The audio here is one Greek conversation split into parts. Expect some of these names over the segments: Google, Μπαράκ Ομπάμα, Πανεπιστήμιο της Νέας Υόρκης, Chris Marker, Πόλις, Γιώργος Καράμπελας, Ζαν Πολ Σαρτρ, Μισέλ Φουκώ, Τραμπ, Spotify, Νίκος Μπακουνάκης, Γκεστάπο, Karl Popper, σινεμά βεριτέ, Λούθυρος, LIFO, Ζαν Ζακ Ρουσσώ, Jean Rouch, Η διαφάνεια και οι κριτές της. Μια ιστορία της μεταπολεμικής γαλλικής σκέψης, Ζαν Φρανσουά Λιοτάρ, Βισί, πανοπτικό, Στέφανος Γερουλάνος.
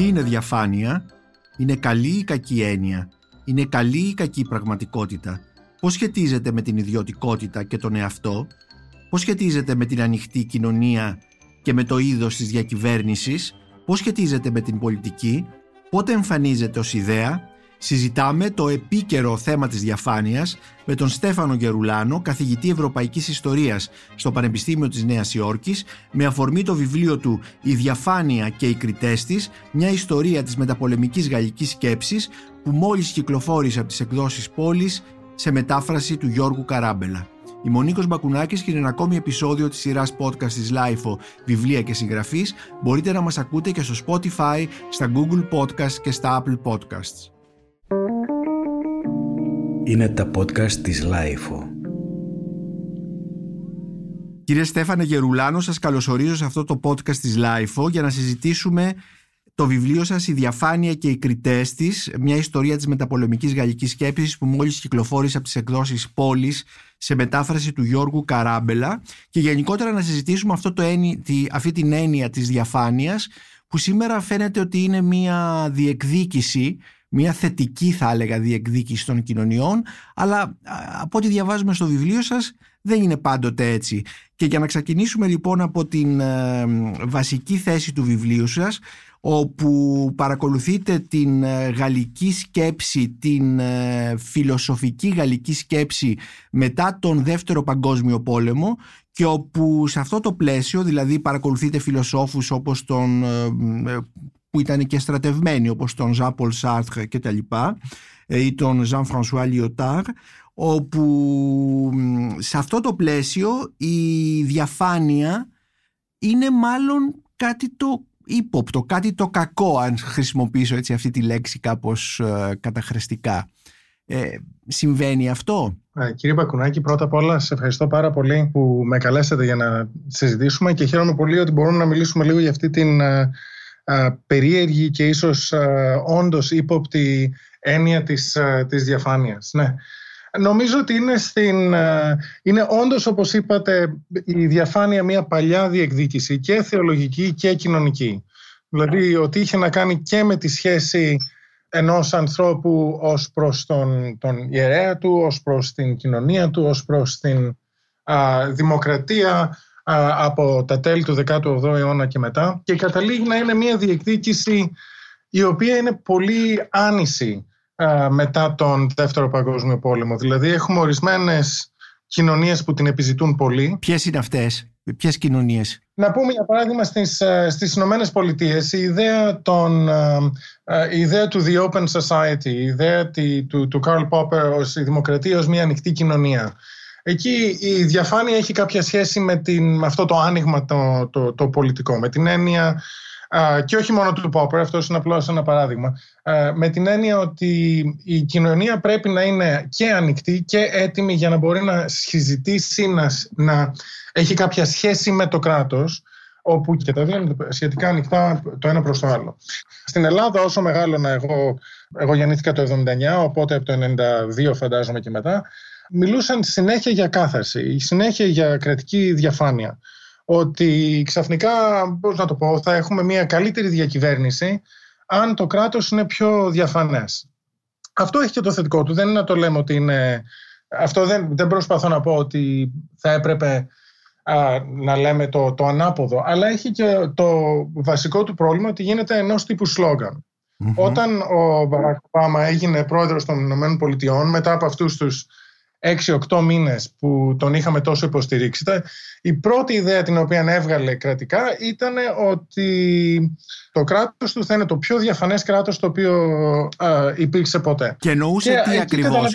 Τι είναι διαφάνεια? Είναι καλή ή κακή έννοια? Είναι καλή ή κακή πραγματικότητα? Πώς σχετίζεται με την ιδιωτικότητα και τον εαυτό? Πώς σχετίζεται με την ανοιχτή κοινωνία και με το είδος της διακυβέρνησης? Πώς σχετίζεται με την πολιτική? Πότε εμφανίζεται ως ιδέα? Συζητάμε το επίκαιρο θέμα της διαφάνειας με τον Στέφανο Γερουλάνο, καθηγητή Ευρωπαϊκής Ιστορίας στο Πανεπιστήμιο της Νέας Υόρκης, με αφορμή το βιβλίο του «Η διαφάνεια και οι κριτές της. Μια ιστορία της μεταπολεμικής γαλλικής σκέψης», που μόλις κυκλοφόρησε από τις εκδόσεις Πόλης σε μετάφραση του Γιώργου Καράμπελα. Είμαι ο Νίκος Μπακουνάκης και είναι ένα ακόμη επεισόδιο της σειράς podcast της LIFO «Βιβλία και συγγραφής». Μπορείτε να μας ακούτε και στο Spotify, στα Google Podcasts και στα Apple Podcasts. Είναι τα podcast της LIFO. Κύριε Στέφανε Γερουλάνο, σας καλωσορίζω σε αυτό το podcast της LIFO για να συζητήσουμε το βιβλίο σας «Η διαφάνεια και οι κριτές της. Μια ιστορία της μεταπολεμικής γαλλικής σκέψης», που μόλις κυκλοφόρησε από τις εκδόσεις Πόλης σε μετάφραση του Γιώργου Καράμπελα, και γενικότερα να συζητήσουμε αυτή την έννοια της διαφάνειας, που σήμερα φαίνεται ότι είναι μια διεκδίκηση, μια θετική θα έλεγα διεκδίκηση των κοινωνιών, αλλά από ό,τι διαβάζουμε στο βιβλίο σας δεν είναι πάντοτε έτσι. Και για να ξεκινήσουμε λοιπόν από την βασική θέση του βιβλίου σας, όπου παρακολουθείτε την γαλλική σκέψη, την φιλοσοφική γαλλική σκέψη μετά τον Δεύτερο Παγκόσμιο Πόλεμο, και όπου σε αυτό το πλαίσιο δηλαδή παρακολουθείτε φιλοσόφους όπως τον που ήταν και στρατευμένοι, όπως τον Ζαν Πολ Σαρτρ και τα λοιπά, ή τον Ζαν Φρανσουά Λιοτάρ, όπου σε αυτό το πλαίσιο η διαφάνεια είναι μάλλον κάτι το ύποπτο, κάτι το κακό, αν χρησιμοποιήσω έτσι αυτή τη λέξη κάπως καταχρηστικά. Συμβαίνει αυτό? Κύριε Μπακουνάκη, πρώτα απ' όλα σε ευχαριστώ πάρα πολύ που με καλέσατε για να συζητήσουμε, και χαίρομαι πολύ ότι μπορούμε να μιλήσουμε λίγο για αυτή την περίεργη και ίσως όντως ύποπτη έννοια της διαφάνειας. Ναι. Νομίζω ότι είναι όντως, όπως είπατε, η διαφάνεια μια παλιά διεκδίκηση, και θεολογική και κοινωνική. Δηλαδή ότι είχε να κάνει και με τη σχέση ενός ανθρώπου ως προς τον ιερέα του, ως προς την κοινωνία του, ως προς την δημοκρατία, από τα τέλη του 18ου αιώνα και μετά, και καταλήγει να είναι μια διεκδίκηση η οποία είναι πολύ άνηση μετά τον Δεύτερο Παγκόσμιο Πόλεμο. Δηλαδή έχουμε ορισμένες κοινωνίες που την επιζητούν πολύ. Ποιες είναι αυτές? Ποιες κοινωνίες? Να πούμε για παράδειγμα στις Ηνωμένες Πολιτείες η ιδέα του The Open Society, η ιδέα του Karl Popper ως η δημοκρατία ως μια ανοιχτή κοινωνία. Εκεί η διαφάνεια έχει κάποια σχέση με αυτό το άνοιγμα το πολιτικό, με την έννοια, και όχι μόνο του Popper, αυτό είναι απλώς ένα παράδειγμα, με την έννοια ότι η κοινωνία πρέπει να είναι και ανοιχτή και έτοιμη για να μπορεί να συζητήσει, να έχει κάποια σχέση με το κράτος, όπου και τα δύο είναι σχετικά ανοιχτά το ένα προς το άλλο. Στην Ελλάδα, όσο μεγάλωνα εγώ γεννήθηκα το 1979, οπότε από το 1992 φαντάζομαι και μετά, μιλούσαν συνέχεια για κάθαρση, συνέχεια για κρατική διαφάνεια. Ότι ξαφνικά, πώς να το πω, θα έχουμε μια καλύτερη διακυβέρνηση αν το κράτος είναι πιο διαφανές. Αυτό έχει και το θετικό του. Δεν είναι να το λέμε ότι είναι... Αυτό δεν προσπαθώ να πω ότι θα έπρεπε να λέμε το ανάποδο. Αλλά έχει και το βασικό του πρόβλημα ότι γίνεται ενός τύπου σλόγγαν. Mm-hmm. Όταν ο Μπαράκ Ομπάμα έγινε πρόεδρος των ΗΠΑ, μετά από αυτούς τους 6-8 μήνες που τον είχαμε τόσο υποστηρίξει, η πρώτη ιδέα την οποία έβγαλε κρατικά ήταν ότι το κράτος του θα είναι το πιο διαφανές κράτος το οποίο υπήρξε ποτέ. Και εννοούσε τι ακριβώς?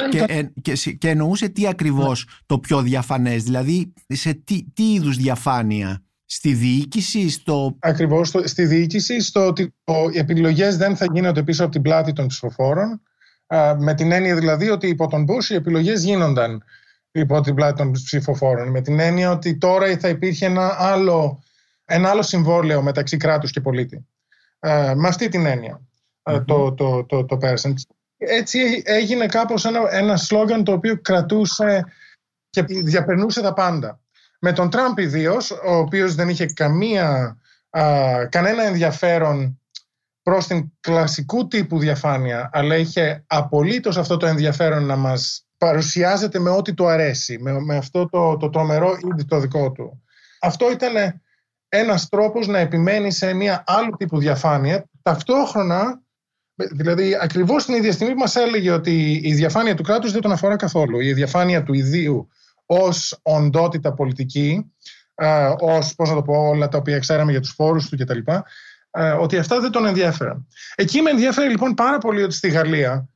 Και εννοούσε τι ακριβώς το πιο διαφανές? Δηλαδή σε τι είδους διαφάνεια? Στη διοίκηση, Ακριβώς, στη διοίκηση, στο ότι οι επιλογές δεν θα γίνονται πίσω από την πλάτη των ψηφοφόρων. Με την έννοια δηλαδή ότι υπό τον Bush οι επιλογές γίνονταν υπό την πλάτη των ψηφοφόρων, με την έννοια ότι τώρα θα υπήρχε ένα άλλο συμβόλαιο μεταξύ κράτους και πολίτη. Με αυτή την έννοια το πέρασαν. Έτσι έγινε κάπως ένα σλόγγαν το οποίο κρατούσε και διαπερνούσε τα πάντα. Με τον Τραμπ ιδίως, ο οποίος δεν είχε κανένα ενδιαφέρον προς την κλασικού τύπου διαφάνεια, αλλά είχε απολύτως αυτό το ενδιαφέρον να μας παρουσιάζεται με ό,τι του αρέσει, με αυτό το τρομερό ήδη το δικό του. Αυτό ήταν ένας τρόπος να επιμένει σε μια άλλου τύπου διαφάνεια. Ταυτόχρονα, δηλαδή ακριβώς την ίδια στιγμή που μας έλεγε ότι η διαφάνεια του κράτους δεν τον αφορά καθόλου. Η διαφάνεια του ιδίου ως οντότητα πολιτική, ως, πώς να το πω, όλα τα οποία ξέραμε για τους φόρους του κτλ., ότι αυτά δεν τον ενδιαφέραν. Εκεί με ενδιαφέρει λοιπόν πάρα πολύ ότι στη Γαλλία,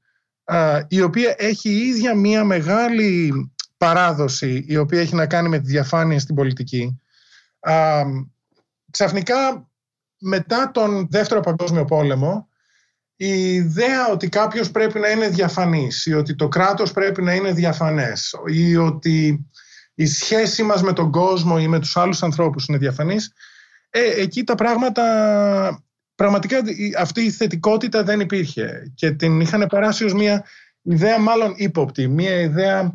η οποία έχει η ίδια μια μεγάλη παράδοση, η οποία έχει να κάνει με τη διαφάνεια στην πολιτική, ξαφνικά μετά τον Δεύτερο Παγκόσμιο Πόλεμο, η ιδέα ότι κάποιος πρέπει να είναι διαφανής, ή ότι το κράτος πρέπει να είναι διαφανές, ή ότι η σχέση μας με τον κόσμο ή με τους άλλους ανθρώπους είναι διαφανής, εκεί τα πράγματα, πραγματικά αυτή η θετικότητα δεν υπήρχε και την είχαν περάσει ως μια ιδέα μάλλον ύποπτη, μια ιδέα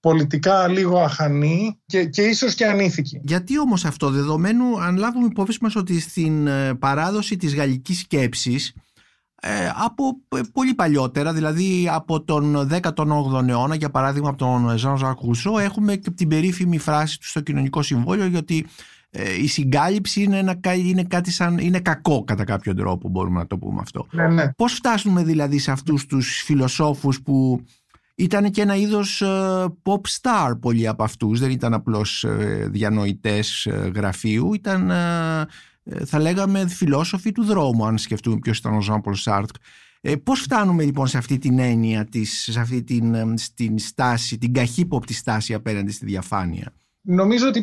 πολιτικά λίγο αχανή και ίσως και ανήθικη. Γιατί όμως αυτό, δεδομένου, αν λάβουμε υπόψη μας ότι στην παράδοση της γαλλικής σκέψης από πολύ παλιότερα, δηλαδή από τον 18ο αιώνα, για παράδειγμα από τον Ζαν Ζακ Ρουσσώ, έχουμε και την περίφημη φράση του στο Κοινωνικό Συμβόλαιο, γιατί η συγκάλυψη είναι κακό κατά κάποιο τρόπο, μπορούμε να το πούμε αυτό. Ναι, ναι. Πώς φτάσουμε δηλαδή σε αυτούς τους φιλοσόφους που ήταν και ένα είδος pop star, πολλοί από αυτούς, δεν ήταν απλώς διανοητές γραφείου, ήταν, θα λέγαμε, φιλόσοφοι του δρόμου, αν σκεφτούμε ποιος ήταν ο Ζαν Πολ Σαρτρ. Πώς φτάνουμε λοιπόν σε αυτή την έννοια, σε αυτή την στάση, την καχύποπτη στάση απέναντι στη διαφάνεια? Νομίζω ότι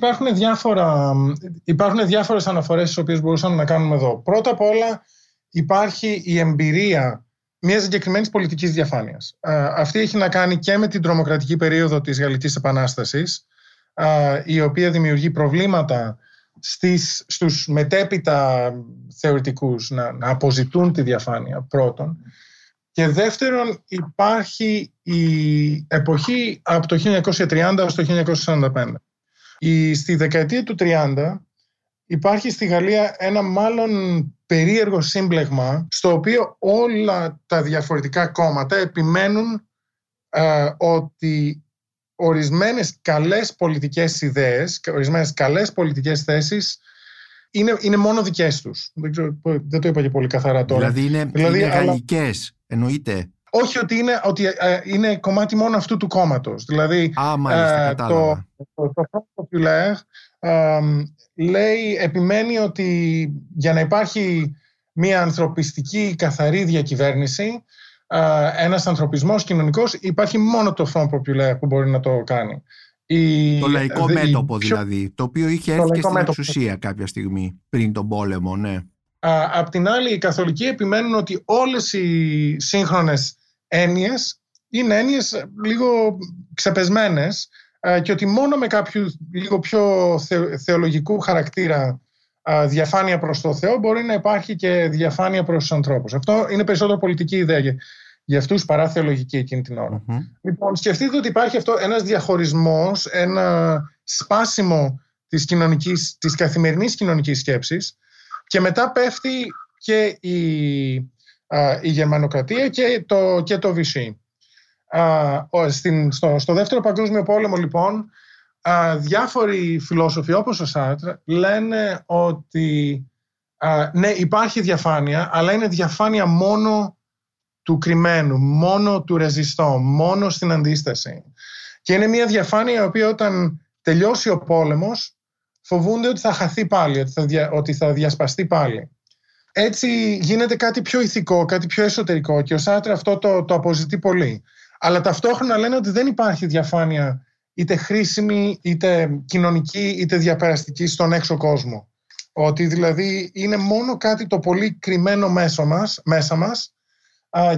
υπάρχουν διάφορες αναφορές στις οποίες μπορούσαμε να κάνουμε εδώ. Πρώτα απ' όλα υπάρχει η εμπειρία μιας συγκεκριμένης πολιτικής διαφάνειας. Αυτή έχει να κάνει και με την τρομοκρατική περίοδο της Γαλλικής Επανάστασης, η οποία δημιουργεί προβλήματα στους μετέπειτα θεωρητικούς να αποζητούν τη διαφάνεια, πρώτον. Και δεύτερον, υπάρχει η εποχή από το 1930 έως το 1945. Στη δεκαετία του 30 υπάρχει στη Γαλλία ένα μάλλον περίεργο σύμπλεγμα, στο οποίο όλα τα διαφορετικά κόμματα επιμένουν ότι ορισμένες καλές πολιτικές ιδέες, ορισμένες καλές πολιτικές θέσεις είναι μόνο δικές τους. Δεν το είπα και πολύ καθαρά τώρα. Δηλαδή είναι γαλλικές, εννοείται. Όχι ότι είναι κομμάτι μόνο αυτού του κόμματος. Δηλαδή το Front Populaire λέει, επιμένει ότι για να υπάρχει μια ανθρωπιστική καθαρή διακυβέρνηση, ένας ανθρωπισμός κοινωνικός, υπάρχει μόνο το Front Populaire που μπορεί να το κάνει. Το λαϊκό μέτωπο δηλαδή, το οποίο είχε έρθει και στην εξουσία κάποια στιγμή πριν τον πόλεμο, ναι. Απ' την άλλη, οι καθολικοί επιμένουν ότι όλες οι σύγχρονες έννοιες είναι έννοιες λίγο ξεπεσμένες και ότι μόνο με κάποιο λίγο πιο θεολογικού χαρακτήρα διαφάνεια προς το Θεό μπορεί να υπάρχει και διαφάνεια προς τους ανθρώπους. Αυτό είναι περισσότερο πολιτική ιδέα για αυτούς παρά θεολογική εκείνη την ώρα. Mm-hmm. Λοιπόν, σκεφτείτε ότι υπάρχει αυτό, ένας διαχωρισμός, ένα σπάσιμο της καθημερινής κοινωνικής σκέψης, και μετά πέφτει και η Γερμανοκρατία και το Βισί. Στο Δεύτερο Παγκόσμιο Πόλεμο, λοιπόν, διάφοροι φιλόσοφοι όπως ο Σάρτρ λένε ότι ναι, υπάρχει διαφάνεια, αλλά είναι διαφάνεια μόνο του κρυμμένου, μόνο του ρεζιστό, μόνο στην αντίσταση. Και είναι μια διαφάνεια η οποία, όταν τελειώσει ο πόλεμος, φοβούνται ότι θα χαθεί πάλι, ότι θα διασπαστεί πάλι. Έτσι γίνεται κάτι πιο ηθικό, κάτι πιο εσωτερικό, και ο Σάρτρ αυτό το αποζητεί πολύ. Αλλά ταυτόχρονα λένε ότι δεν υπάρχει διαφάνεια είτε χρήσιμη, είτε κοινωνική, είτε διαπεραστική στον έξω κόσμο. Ότι δηλαδή είναι μόνο κάτι το πολύ κρυμμένο μέσα μας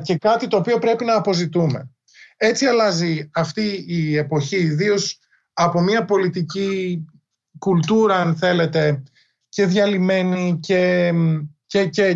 και κάτι το οποίο πρέπει να αποζητούμε. Έτσι αλλάζει αυτή η εποχή, ιδίως από μια πολιτική κουλτούρα, αν θέλετε, και διαλυμένη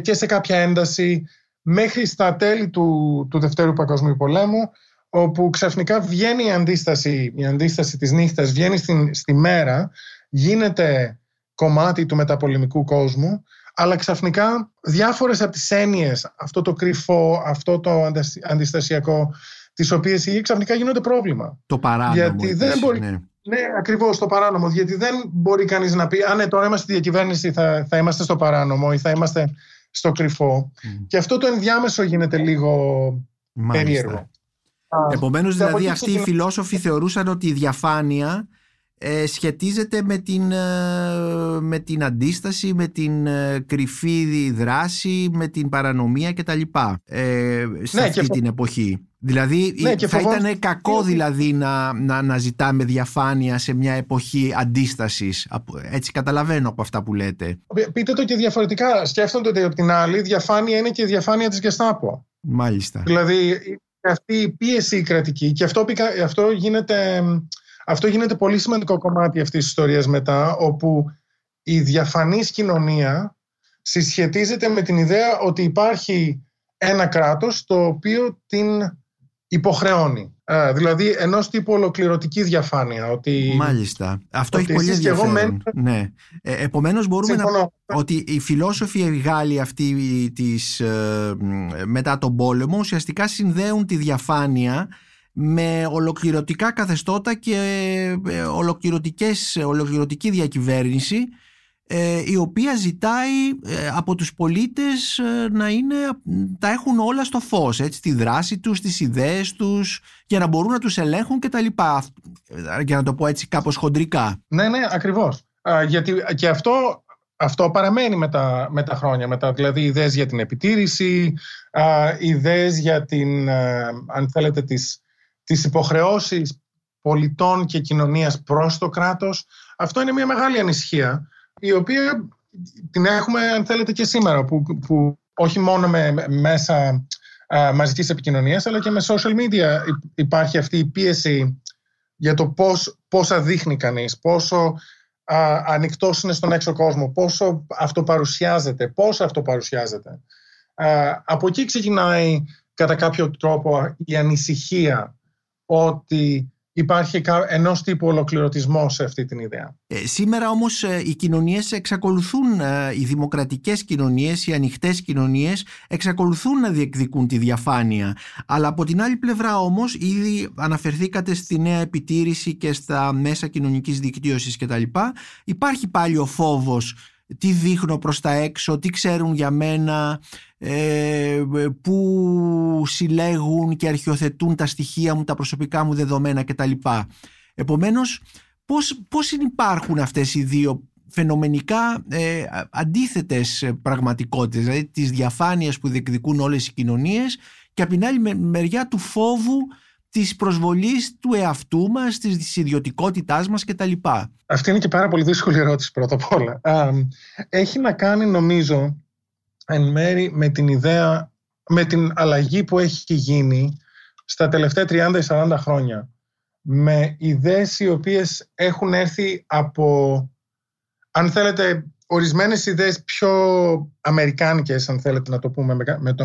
και σε κάποια ένταση, μέχρι στα τέλη του Δευτέρου Παγκοσμίου Πολέμου, όπου ξαφνικά βγαίνει η αντίσταση της νύχτας, βγαίνει στη μέρα, γίνεται κομμάτι του μεταπολεμικού κόσμου, αλλά ξαφνικά διάφορες από τις έννοιες, αυτό το κρυφό, αυτό το αντιστασιακό, τις οποίες οι ξαφνικά γίνονται πρόβλημα. Το παράνομο. Γιατί δεν μπορεί... Ναι, ακριβώς, το παράνομο. Γιατί δεν μπορεί κανείς να πει, ναι, τώρα είμαστε στη διακυβέρνηση, θα είμαστε στο παράνομο ή θα είμαστε στο κρυφό. Mm. Και αυτό το ενδιάμεσο γίνεται λίγο περίεργο. Επομένως, δηλαδή, αυτοί οι φιλόσοφοι θεωρούσαν ότι η διαφάνεια σχετίζεται με την αντίσταση, με την κρυφή δράση, με την παρανομία κτλ. Σε αυτή την εποχή. Δηλαδή, θα ήταν κακό δηλαδή, να ζητάμε διαφάνεια σε μια εποχή αντίστασης. Έτσι καταλαβαίνω από αυτά που λέτε. Πείτε το και διαφορετικά. Σκέφτονται ότι από την άλλη διαφάνεια είναι και η διαφάνεια της Γκεστάπο. Μάλιστα. Δηλαδή, αυτή η πίεση κρατική. Και αυτό γίνεται πολύ σημαντικό κομμάτι αυτής της ιστορίας μετά, όπου η διαφανής κοινωνία συσχετίζεται με την ιδέα ότι υπάρχει ένα κράτος το οποίο την υποχρεώνει. Δηλαδή ενός τύπου ολοκληρωτική διαφάνεια. Ότι... Μάλιστα. Αυτό έχει πολύ ενδιαφέρον. Ναι. Επομένως μπορούμε ότι οι φιλόσοφοι οι Γάλλοι αυτοί μετά τον πόλεμο ουσιαστικά συνδέουν τη διαφάνεια με ολοκληρωτικά καθεστώτα και ολοκληρωτική διακυβέρνηση, η οποία ζητάει από τους πολίτες τα έχουν όλα στο φως, έτσι, τη δράση τους, τις ιδέες τους, για να μπορούν να τους ελέγχουν και τα λοιπά, για να το πω έτσι κάπως χοντρικά. Ναι, ακριβώς. Γιατί και αυτό παραμένει με τα χρόνια μετά, δηλαδή ιδέες για την επιτήρηση, ιδέες για την, αν θέλετε, τις υποχρεώσεις πολιτών και κοινωνίας προς το κράτος. Αυτό είναι μια μεγάλη ανησυχία, η οποία την έχουμε, αν θέλετε, και σήμερα, που όχι μόνο με μέσα μαζικής επικοινωνίας, αλλά και με social media υπάρχει αυτή η πίεση για το πόσα δείχνει κανείς, πόσο ανοιχτός είναι στον έξω κόσμο, πόσο αυτοπαρουσιάζεται, από εκεί ξεκινάει κατά κάποιο τρόπο η ανησυχία ότι υπάρχει ενός τύπου ολοκληρωτισμός σε αυτή την ιδέα. Σήμερα όμως οι κοινωνίες εξακολουθούν, οι δημοκρατικές κοινωνίες, οι ανοιχτές κοινωνίες εξακολουθούν να διεκδικούν τη διαφάνεια. Αλλά από την άλλη πλευρά όμως, ήδη αναφερθήκατε στη νέα επιτήρηση και στα μέσα κοινωνικής δικτύωσης κτλ. Υπάρχει πάλι ο φόβος. Τι δείχνω προς τα έξω, τι ξέρουν για μένα, πού συλλέγουν και αρχιοθετούν τα στοιχεία μου, τα προσωπικά μου δεδομένα κτλ. Επομένως, πώς συνυπάρχουν αυτές οι δύο φαινομενικά αντίθετες πραγματικότητες, δηλαδή τις διαφάνειες που διεκδικούν όλες οι κοινωνίες και απ' την άλλη μεριά του φόβου της προσβολής του εαυτού μας, της ιδιωτικότητάς μας κτλ. Αυτή είναι και πάρα πολύ δύσκολη ερώτηση πρώτα απ' όλα. Έχει να κάνει, νομίζω, εν μέρη με την ιδέα, με την αλλαγή που έχει γίνει στα τελευταία 30-40 χρόνια, με ιδέες οι οποίες έχουν έρθει από, αν θέλετε, ορισμένες ιδέες πιο αμερικάνικες, αν θέλετε να το πούμε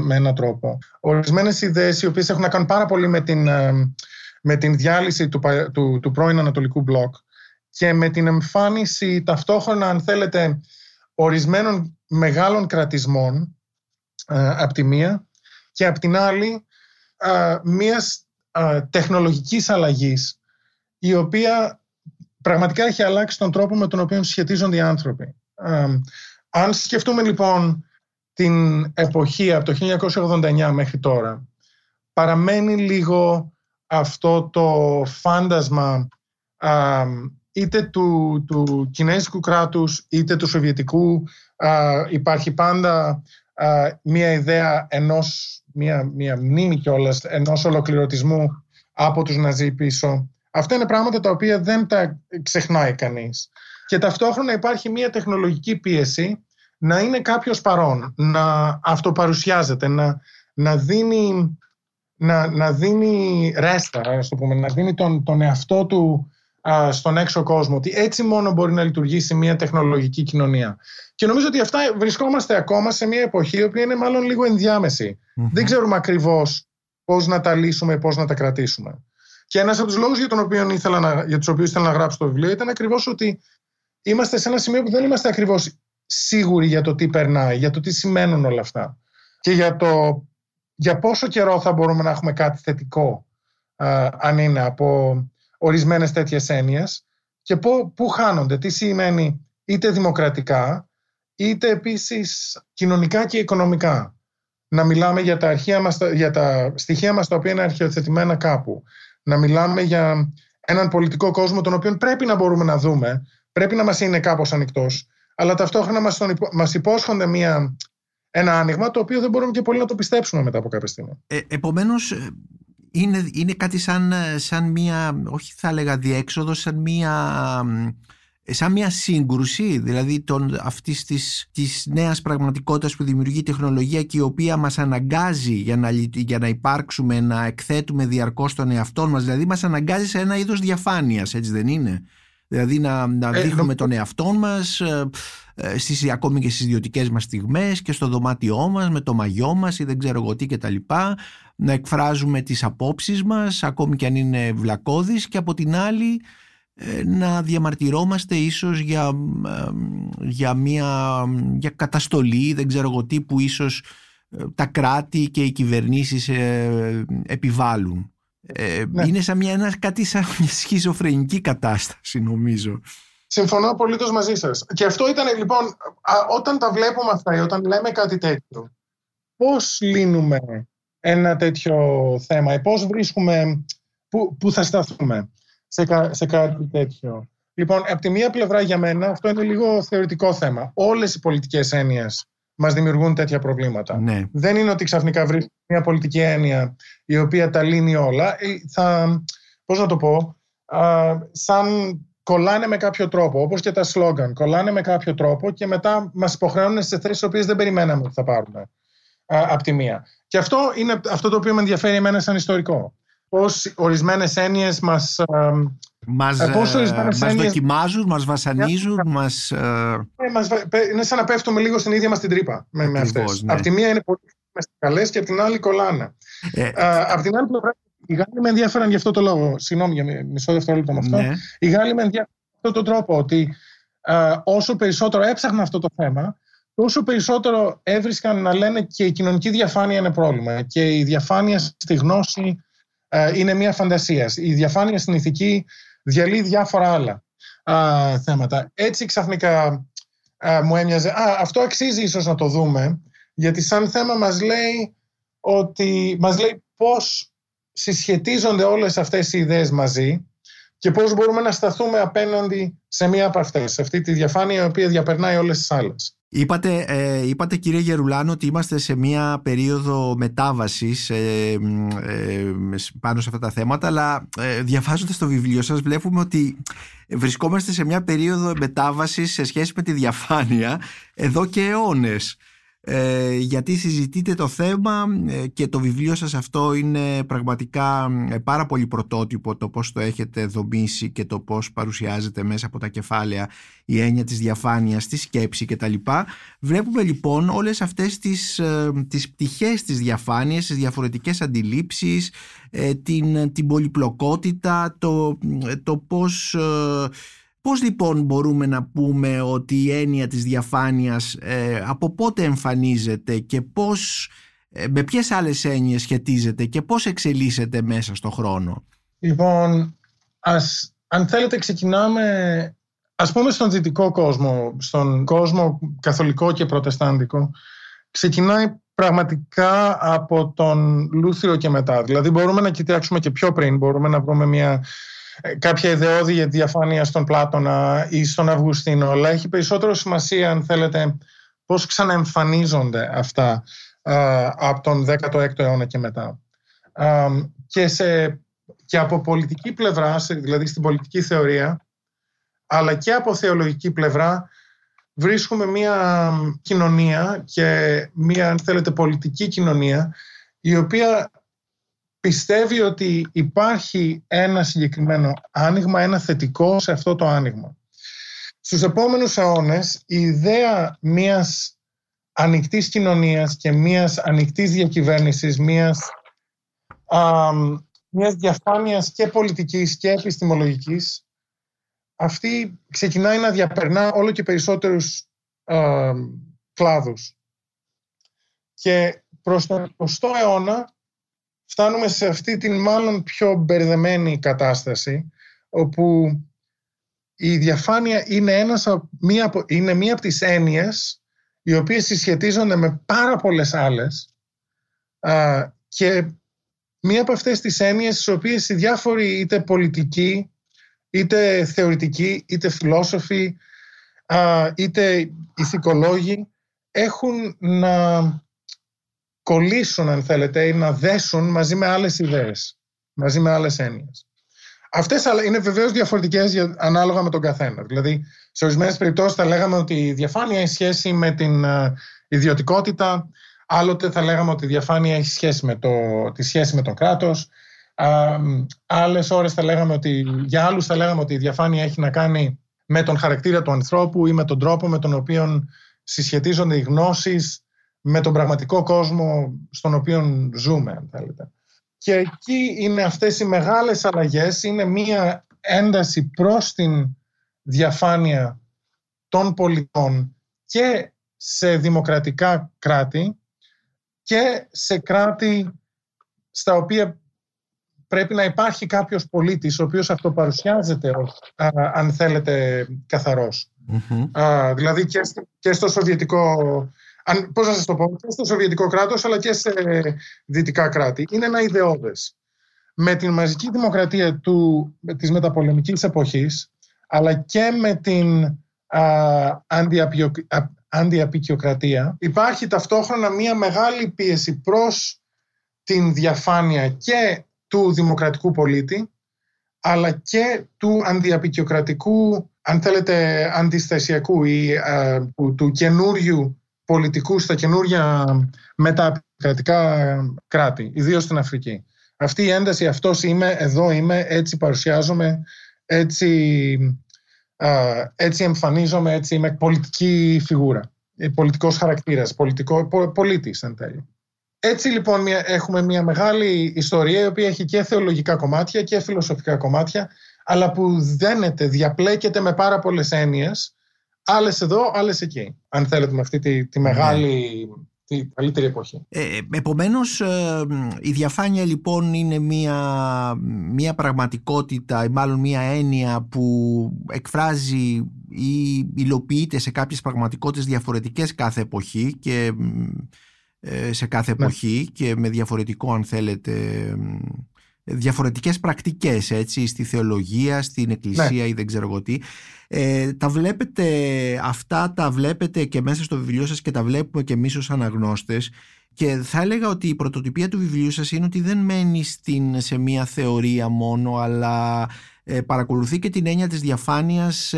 με έναν τρόπο. Ορισμένες ιδέες οι οποίες έχουν να κάνουν πάρα πολύ με την διάλυση του πρώην Ανατολικού Μπλοκ και με την εμφάνιση ταυτόχρονα, αν θέλετε, ορισμένων μεγάλων κρατισμών από τη μία και από την άλλη μιας τεχνολογικής αλλαγής η οποία πραγματικά έχει αλλάξει τον τρόπο με τον οποίο σχετίζονται οι άνθρωποι. Αν σκεφτούμε λοιπόν την εποχή από το 1989 μέχρι τώρα, παραμένει λίγο αυτό το φάντασμα είτε του κινέζικου κράτους είτε του σοβιετικού. Υπάρχει πάντα μια ιδέα μια μνήμη κιόλας ενός ολοκληρωτισμού από τους Ναζί πίσω. Αυτά είναι πράγματα τα οποία δεν τα ξεχνάει κανείς. Και ταυτόχρονα υπάρχει μια τεχνολογική πίεση να είναι κάποιος παρόν, να αυτοπαρουσιάζεται, να δίνει ρέστα, ας το πούμε, να δίνει τον εαυτό του στον έξω κόσμο, ότι έτσι μόνο μπορεί να λειτουργήσει μια τεχνολογική κοινωνία. Και νομίζω ότι αυτά βρισκόμαστε ακόμα σε μια εποχή η οποία είναι μάλλον λίγο ενδιάμεση. Mm-hmm. Δεν ξέρουμε ακριβώς πώς να τα λύσουμε, πώς να τα κρατήσουμε. Και ένας από τους λόγους για τους οποίους ήθελα να γράψω το βιβλίο ήταν ακριβώς ότι είμαστε σε ένα σημείο που δεν είμαστε ακριβώς σίγουροι για το τι περνάει, για το τι σημαίνουν όλα αυτά και για πόσο καιρό θα μπορούμε να έχουμε κάτι θετικό, αν είναι από ορισμένες τέτοιες έννοιες και πού χάνονται, τι σημαίνει είτε δημοκρατικά, είτε επίσης κοινωνικά και οικονομικά. Να μιλάμε για τα στοιχεία μας τα οποία είναι αρχαιοθετημένα κάπου. Να μιλάμε για έναν πολιτικό κόσμο τον οποίο πρέπει να μπορούμε να δούμε, πρέπει να μας είναι κάπως ανοιχτός, αλλά ταυτόχρονα μας υπόσχονται ένα άνοιγμα το οποίο δεν μπορούμε και πολύ να το πιστέψουμε μετά από κάποια στιγμή. Επομένως, είναι κάτι σαν μία, όχι θα έλεγα διέξοδο, σαν μια σύγκρουση, δηλαδή αυτής της νέας πραγματικότητας που δημιουργεί η τεχνολογία και η οποία μας αναγκάζει για να υπάρξουμε, να εκθέτουμε διαρκώς τον εαυτό μας, δηλαδή μας αναγκάζει σε ένα είδος διαφάνειας, έτσι δεν είναι? Δηλαδή να δείχνουμε τον εαυτό μας ακόμη και στις ιδιωτικές μας στιγμές και στο δωμάτιό μας με το μαγιό μας ή δεν ξέρω εγώ τι κτλ. Να εκφράζουμε τις απόψεις μας ακόμη και αν είναι βλακώδεις και από την άλλη να διαμαρτυρόμαστε ίσως για καταστολή, δεν ξέρω εγώ τι, που ίσως τα κράτη και οι κυβερνήσεις επιβάλλουν. Ναι. Είναι κάτι σαν μια σχιζοφρενική κατάσταση, νομίζω. Συμφωνώ απολύτως μαζί σας. Και αυτό ήταν λοιπόν, όταν τα βλέπουμε αυτά ή όταν λέμε κάτι τέτοιο, πώς λύνουμε ένα τέτοιο θέμα, πώς βρίσκουμε, πού θα σταθούμε σε κάτι τέτοιο? Λοιπόν, από τη μία πλευρά για μένα αυτό είναι λίγο θεωρητικό θέμα. Όλες οι πολιτικές έννοιες μας δημιουργούν τέτοια προβλήματα. Ναι. Δεν είναι ότι ξαφνικά βρίσκουμε μια πολιτική έννοια η οποία τα λύνει όλα. Πώς να το πω, σαν κολλάνε με κάποιο τρόπο, όπως και τα σλόγγαν, κολλάνε με κάποιο τρόπο και μετά μας υποχρεώνουν σε θέσεις οποίες δεν περιμέναμε ότι θα πάρουν. Από τη μία. Και αυτό είναι αυτό το οποίο με ενδιαφέρει εμένα σαν ιστορικό. Πώς ορισμένες έννοιες μας δοκιμάζουν, μας βασανίζουν, είναι σαν να πέφτουμε λίγο στην ίδια μας την τρύπα με αυτές. Ναι. Απ' τη μία είναι πολύ καλές και απ' την άλλη κολλάνε. Απ' την άλλη πλευρά, οι Γάλλοι με ενδιαφέραν γι' αυτό το λόγο. Συγγνώμη για μισό δευτερόλεπτο με αυτό. Ναι. Οι Γάλλοι με ενδιαφέραν γι' αυτό το τρόπο ότι όσο περισσότερο έψαχναν αυτό το θέμα, τόσο περισσότερο έβρισκαν να λένε και η κοινωνική διαφάνεια είναι πρόβλημα και η διαφάνεια στη γνώση είναι μια φαντασία. Η διαφάνεια στην ηθική διαλύει διάφορα άλλα θέματα. Έτσι ξαφνικά μου έμοιαζε, αυτό αξίζει ίσως να το δούμε, γιατί σαν θέμα μας λέει πώς συσχετίζονται όλες αυτές οι ιδέες μαζί και πώς μπορούμε να σταθούμε απέναντι σε μία από αυτές, σε αυτή τη διαφάνεια η οποία διαπερνάει όλες τις άλλες. Είπατε κύριε Γερουλάνο ότι είμαστε σε μια περίοδο μετάβασης πάνω σε αυτά τα θέματα, αλλά διαβάζοντας το βιβλίο σας βλέπουμε ότι βρισκόμαστε σε μια περίοδο μετάβασης σε σχέση με τη διαφάνεια εδώ και αιώνες, γιατί συζητείτε το θέμα και το βιβλίο σας αυτό είναι πραγματικά πάρα πολύ πρωτότυπο, το πώς το έχετε δομήσει και το πώς παρουσιάζεται μέσα από τα κεφάλαια η έννοια της διαφάνειας, τη σκέψη κτλ. Βλέπουμε λοιπόν όλες αυτές τις πτυχές της διαφάνειας, τις διαφορετικές αντιλήψεις, την πολυπλοκότητα, το πώς λοιπόν μπορούμε να πούμε ότι η έννοια της διαφάνειας από πότε εμφανίζεται και με ποιες άλλες έννοιες σχετίζεται και πώς εξελίσσεται μέσα στον χρόνο? Λοιπόν, αν θέλετε ξεκινάμε, ας πούμε στον δυτικό κόσμο, στον κόσμο καθολικό και προτεστάντικο, ξεκινάει πραγματικά από τον Λούθυρο και μετά. Δηλαδή μπορούμε να κοιτάξουμε και πιο πριν, μπορούμε να βρούμε κάποια ιδεώδη για τη διαφάνεια στον Πλάτωνα ή στον Αυγουστίνο, αλλά έχει περισσότερο σημασία, αν θέλετε, πώς ξαναεμφανίζονται αυτά από τον 16ο αιώνα και μετά. Και από πολιτική πλευρά, δηλαδή στην πολιτική θεωρία, αλλά και από θεολογική πλευρά, βρίσκουμε μια κοινωνία και μια, αν θέλετε, πολιτική κοινωνία, η οποία πιστεύει ότι υπάρχει ένα συγκεκριμένο άνοιγμα, ένα θετικό σε αυτό το άνοιγμα. Στους επόμενους αιώνες, η ιδέα μιας ανοιχτής κοινωνίας και μιας ανοιχτής διακυβέρνησης, μιας διαφάνειας και πολιτικής και επιστημολογικής, αυτή ξεκινάει να διαπερνά όλο και περισσότερους κλάδους. Και προς τον 20ο αιώνα φτάνουμε σε αυτή την μάλλον πιο μπερδεμένη κατάσταση, όπου η διαφάνεια είναι μία από τις έννοιες οι οποίες συσχετίζονται με πάρα πολλές άλλες, και μία από αυτές τις έννοιες τις οποίες οι διάφοροι είτε πολιτικοί, είτε θεωρητικοί, είτε φιλόσοφοι, είτε ηθικολόγοι έχουν να κολλήσουν, αν θέλετε, ή να δέσουν μαζί με άλλες ιδέες, μαζί με άλλες έννοιες. Αυτές είναι βεβαίως διαφορετικές ανάλογα με τον καθένα. Δηλαδή, σε ορισμένες περιπτώσεις θα λέγαμε ότι η διαφάνεια έχει σχέση με την ιδιωτικότητα, άλλοτε θα λέγαμε ότι η διαφάνεια έχει σχέση με τη σχέση με τον κράτος, άλλες ώρες θα λέγαμε ότι, για άλλους θα λέγαμε ότι η διαφάνεια έχει να κάνει με τον χαρακτήρα του ανθρώπου ή με τον τρόπο με τον οποίο συσχετίζονται οι γνώσεις με τον πραγματικό κόσμο στον οποίο ζούμε, αν θέλετε. Και εκεί είναι αυτές οι μεγάλες αλλαγές, είναι μία ένταση προς την διαφάνεια των πολιτών και σε δημοκρατικά κράτη και σε κράτη στα οποία πρέπει να υπάρχει κάποιος πολίτης ο οποίος αυτοπαρουσιάζεται, αν θέλετε, καθαρός. Mm-hmm. Δηλαδή και στο σοβιετικό... Πώς να σας το πω, στο σοβιετικό κράτος αλλά και σε δυτικά κράτη. Είναι ένα ιδεώδες. Με την μαζική δημοκρατία της μεταπολεμικής εποχής, αλλά και με την αντιαπικιοκρατία, υπάρχει ταυτόχρονα μια μεγάλη πίεση προς την διαφάνεια και του δημοκρατικού πολίτη, αλλά και του αντιαπικιοκρατικού, αν θέλετε, αντιστασιακού ή του καινούριου πολιτικού στα καινούργια μεταπικιοκρατικά κράτη, ιδίως στην Αφρική. Αυτή η ένταση, αυτός είμαι, εδώ είμαι, έτσι παρουσιάζομαι, έτσι εμφανίζομαι, έτσι είμαι πολιτική φιγούρα, πολιτικός χαρακτήρας, πολίτης εν τέλει. Έτσι λοιπόν έχουμε μια μεγάλη ιστορία η οποία έχει και θεολογικά κομμάτια και φιλοσοφικά κομμάτια, αλλά που δένεται, διαπλέκεται με πάρα πολλές έννοιες, άλλες εδώ, άλλες εκεί, αν θέλετε, με αυτή τη μεγάλη, τη καλύτερη εποχή. Επομένως, η διαφάνεια λοιπόν είναι μια πραγματικότητα, ή μάλλον μια έννοια που εκφράζει ή υλοποιείται σε κάποιες πραγματικότητες διαφορετικές κάθε εποχή και σε κάθε εποχή και με διαφορετικό, αν θέλετε, διαφορετικές πρακτικές, έτσι, στη θεολογία, στην εκκλησία ή δεν ξέρω εγώ τι. Τα βλέπετε αυτά, τα βλέπετε και μέσα στο βιβλίο σας και τα βλέπουμε και εμείς ως αναγνώστες, και θα έλεγα ότι η πρωτοτυπία του βιβλίου σας είναι ότι δεν μένει σε μία θεωρία μόνο, αλλά παρακολουθεί και την έννοια της διαφάνειας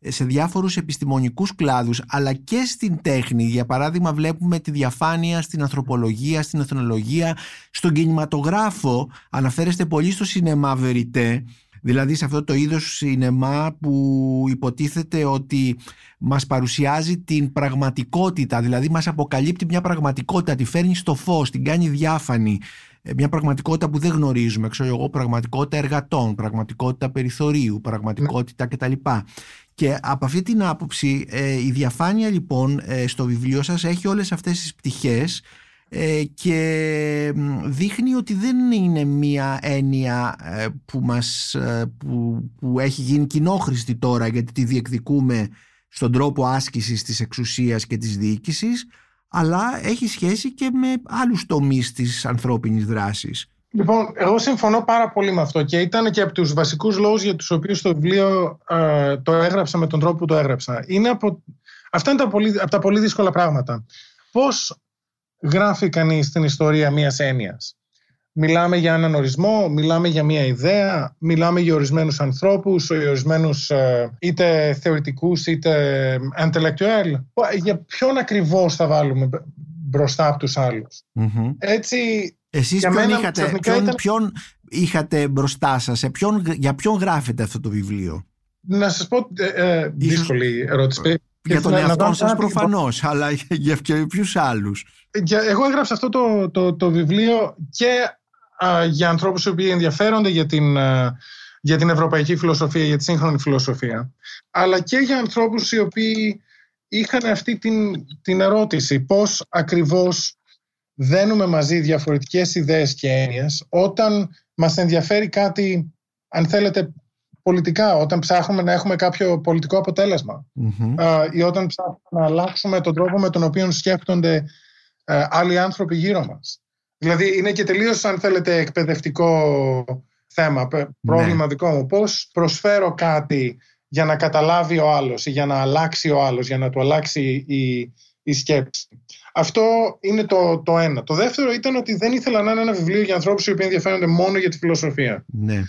σε διάφορους επιστημονικούς κλάδους, αλλά και στην τέχνη. Για παράδειγμα, βλέπουμε τη διαφάνεια στην ανθρωπολογία, στην εθνολογία, στον κινηματογράφο. Αναφέρεστε πολύ στο σινεμά βεριτέ, δηλαδή σε αυτό το είδος σινεμά που υποτίθεται ότι μας παρουσιάζει την πραγματικότητα, δηλαδή μας αποκαλύπτει μια πραγματικότητα, τη φέρνει στο φως, την κάνει διάφανη. Μια πραγματικότητα που δεν γνωρίζουμε, ξέρω εγώ, πραγματικότητα εργατών, πραγματικότητα περιθωρίου, πραγματικότητα κτλ. Και από αυτή την άποψη η διαφάνεια λοιπόν στο βιβλίο σας έχει όλες αυτές τις πτυχές και δείχνει ότι δεν είναι μια έννοια που έχει γίνει κοινόχρηστη τώρα, γιατί τη διεκδικούμε στον τρόπο άσκησης της εξουσίας και της διοίκησης, αλλά έχει σχέση και με άλλους τομείς της ανθρώπινης δράσης. Λοιπόν, εγώ συμφωνώ πάρα πολύ με αυτό και ήταν και από τους βασικούς λόγους για τους οποίους το βιβλίο το έγραψα με τον τρόπο που το έγραψα. Αυτά είναι από τα πολύ δύσκολα πράγματα. Πώς γράφει κανείς την ιστορία μιας έννοιας? Μιλάμε για έναν ορισμό, μιλάμε για μια ιδέα, μιλάμε για ορισμένους ανθρώπους, ορισμένους είτε θεωρητικούς είτε intellectual. Για ποιον ακριβώς θα βάλουμε μπροστά από τους άλλους? Mm-hmm. Έτσι, εσείς για ποιον ποιον είχατε μπροστά σας, για ποιον γράφετε αυτό το βιβλίο? Να σας πω, δύσκολη ερώτηση. Για τον εαυτό σας προφανώς, αλλά για ποιους άλλους? Εγώ έγραψα αυτό το βιβλίο και για ανθρώπους οι οποίοι ενδιαφέρονται για την για την ευρωπαϊκή φιλοσοφία, για τη σύγχρονη φιλοσοφία, αλλά και για ανθρώπους οι οποίοι είχαν αυτή την ερώτηση πώς ακριβώς δένουμε μαζί διαφορετικές ιδέες και έννοιες όταν μας ενδιαφέρει κάτι, αν θέλετε, πολιτικά, όταν ψάχνουμε να έχουμε κάποιο πολιτικό αποτέλεσμα ή όταν ψάχνουμε να αλλάξουμε τον τρόπο με τον οποίο σκέφτονται άλλοι άνθρωποι γύρω μας. Δηλαδή είναι και τελείως, αν θέλετε, εκπαιδευτικό θέμα, πρόβλημα δικό μου. Πώς προσφέρω κάτι για να καταλάβει ο άλλος ή για να αλλάξει ο άλλος, για να του αλλάξει η σκέψη. Αυτό είναι το ένα. Το δεύτερο ήταν ότι δεν ήθελα να είναι ένα βιβλίο για ανθρώπους οι οποίοι ενδιαφέρονται μόνο για τη φιλοσοφία. Ναι.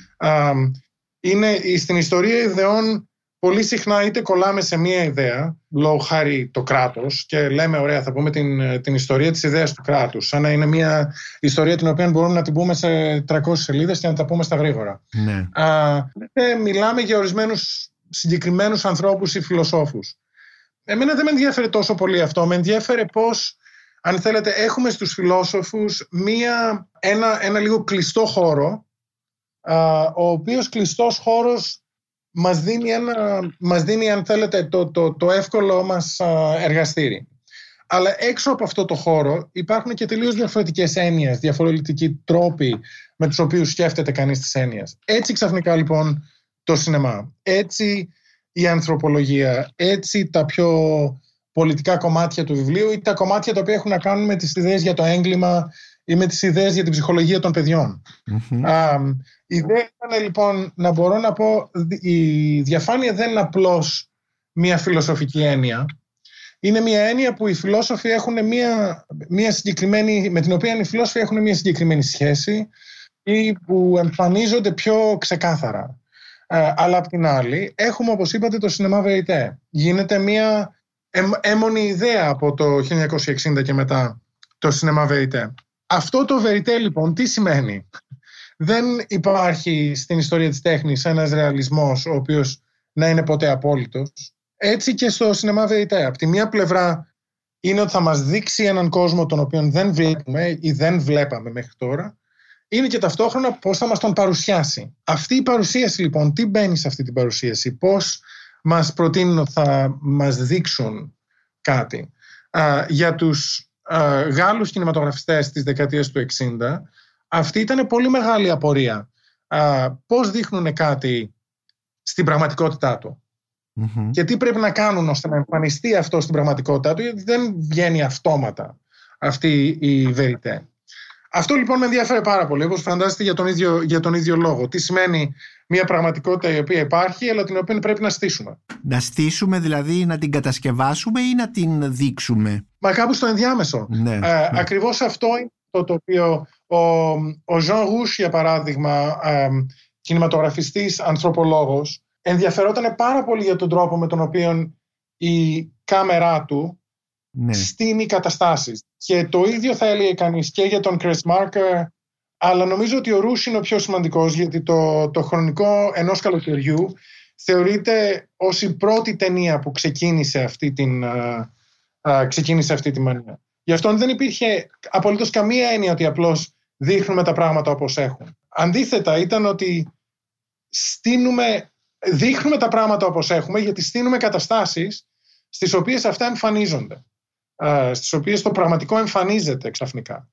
Είναι στην ιστορία ιδεών πολύ συχνά είτε κολλάμε σε μία ιδέα, λόγω χάρη το κράτος, και λέμε ωραία θα πούμε την ιστορία της ιδέας του κράτους, σαν να είναι μία ιστορία την οποία μπορούμε να την πούμε σε 300 σελίδες και να τα πούμε στα γρήγορα. Ναι. Μιλάμε για ορισμένους συγκεκριμένους ανθρώπους ή φιλοσόφους. Εμένα δεν με ενδιαφέρε τόσο πολύ αυτό. Με ενδιαφέρε πώς, αν θέλετε, έχουμε στους φιλόσοφους ένα λίγο κλειστό χώρο, ο οποίος κλειστός χώρος μας δίνει αν θέλετε το εύκολο μας εργαστήρι. Αλλά έξω από αυτό το χώρο υπάρχουν και τελείως διαφορετικές έννοιες, διαφορετικοί τρόποι με τους οποίους σκέφτεται κανείς τις έννοιες. Έτσι ξαφνικά λοιπόν το σινεμά, έτσι η ανθρωπολογία, έτσι τα πιο πολιτικά κομμάτια του βιβλίου ή τα κομμάτια τα οποία έχουν να κάνουν με τις ιδέες για το έγκλημα ή με τις ιδέες για την ψυχολογία των παιδιών. Η ιδέα ήταν λοιπόν να μπορώ να πω η διαφάνεια δεν είναι απλώς μια φιλοσοφική έννοια. Είναι μια έννοια που οι φιλόσοφοι έχουν μια συγκεκριμένη, με την οποία οι φιλόσοφοι έχουν μια συγκεκριμένη σχέση ή που εμφανίζονται πιο ξεκάθαρα. Αλλά απ' την άλλη έχουμε, όπως είπατε, το σινεμά βεριτέ. Γίνεται μια έμονη ιδέα από το 1960 και μετά το σινεμά βεριτέ. Αυτό το βεριτέ λοιπόν τι σημαίνει? Δεν υπάρχει στην ιστορία της τέχνης ένας ρεαλισμός ο οποίος να είναι ποτέ απόλυτος. Έτσι και στο σινεμά βεριτέ. Από τη μία πλευρά είναι ότι θα μας δείξει έναν κόσμο τον οποίο δεν βλέπουμε ή δεν βλέπαμε μέχρι τώρα. Είναι και ταυτόχρονα πώς θα μας τον παρουσιάσει. Αυτή η παρουσίαση λοιπόν, τι μπαίνει σε αυτή την παρουσίαση? Πώς μας προτείνουν ότι θα μας δείξουν κάτι? Για τους Γάλλους κινηματογραφιστές της δεκαετίας του 60, αυτή ήταν πολύ μεγάλη απορία. Πώς δείχνουν κάτι στην πραγματικότητά του και τι πρέπει να κάνουν ώστε να εμφανιστεί αυτό στην πραγματικότητά του, γιατί δεν βγαίνει αυτόματα αυτή η βεριτέ. Αυτό λοιπόν με ενδιαφέρει πάρα πολύ, όπως φαντάζεστε, για τον ίδιο λόγο. Τι σημαίνει μια πραγματικότητα η οποία υπάρχει, αλλά την οποία πρέπει να στήσουμε. Να στήσουμε δηλαδή, να την κατασκευάσουμε ή να την δείξουμε? Μα κάπου στο ενδιάμεσο. Ναι. Ακριβώς αυτό είναι το οποίο ο Jean Rouch, για παράδειγμα, κινηματογραφιστής, ανθρωπολόγος, ενδιαφερόταν πάρα πολύ για τον τρόπο με τον οποίο η κάμερά του στείνει καταστάσεις. Και το ίδιο θα έλεγε κανείς και για τον Chris Marker, αλλά νομίζω ότι ο Ρούς είναι ο πιο σημαντικός, γιατί το χρονικό ενός καλοκαιριού θεωρείται ως η πρώτη ταινία που ξεκίνησε αυτή τη μανία. Γι' αυτό δεν υπήρχε απολύτως καμία έννοια ότι απλώς δείχνουμε τα πράγματα όπως έχουν. Αντίθετα ήταν ότι δείχνουμε τα πράγματα όπως έχουμε, γιατί στείνουμε καταστάσεις στις οποίες αυτά εμφανίζονται, στις οποίες το πραγματικό εμφανίζεται ξαφνικά.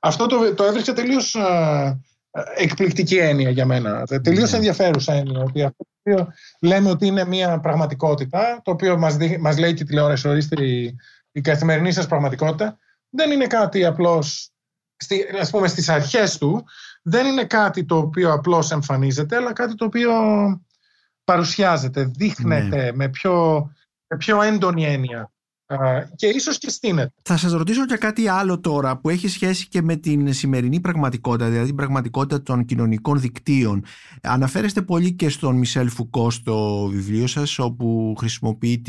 Αυτό το έβριξε τελείως εκπληκτική έννοια για μένα, τελείως ενδιαφέρουσα έννοια, ότι αυτό το οποίο λέμε ότι είναι μια πραγματικότητα, το οποίο μας λέει και η τηλεόραση, ορίστε η καθημερινή σας πραγματικότητα, δεν είναι κάτι απλώς, ας πούμε, στις αρχές του, δεν είναι κάτι το οποίο απλώς εμφανίζεται, αλλά κάτι το οποίο παρουσιάζεται, δείχνεται με πιο έντονη έννοια. Και ίσως και στείνεται. Θα σας ρωτήσω και κάτι άλλο τώρα που έχει σχέση και με την σημερινή πραγματικότητα, δηλαδή την πραγματικότητα των κοινωνικών δικτύων. Αναφέρεστε πολύ και στον Μισέλ Φουκώ στο βιβλίο σας, όπου χρησιμοποιεί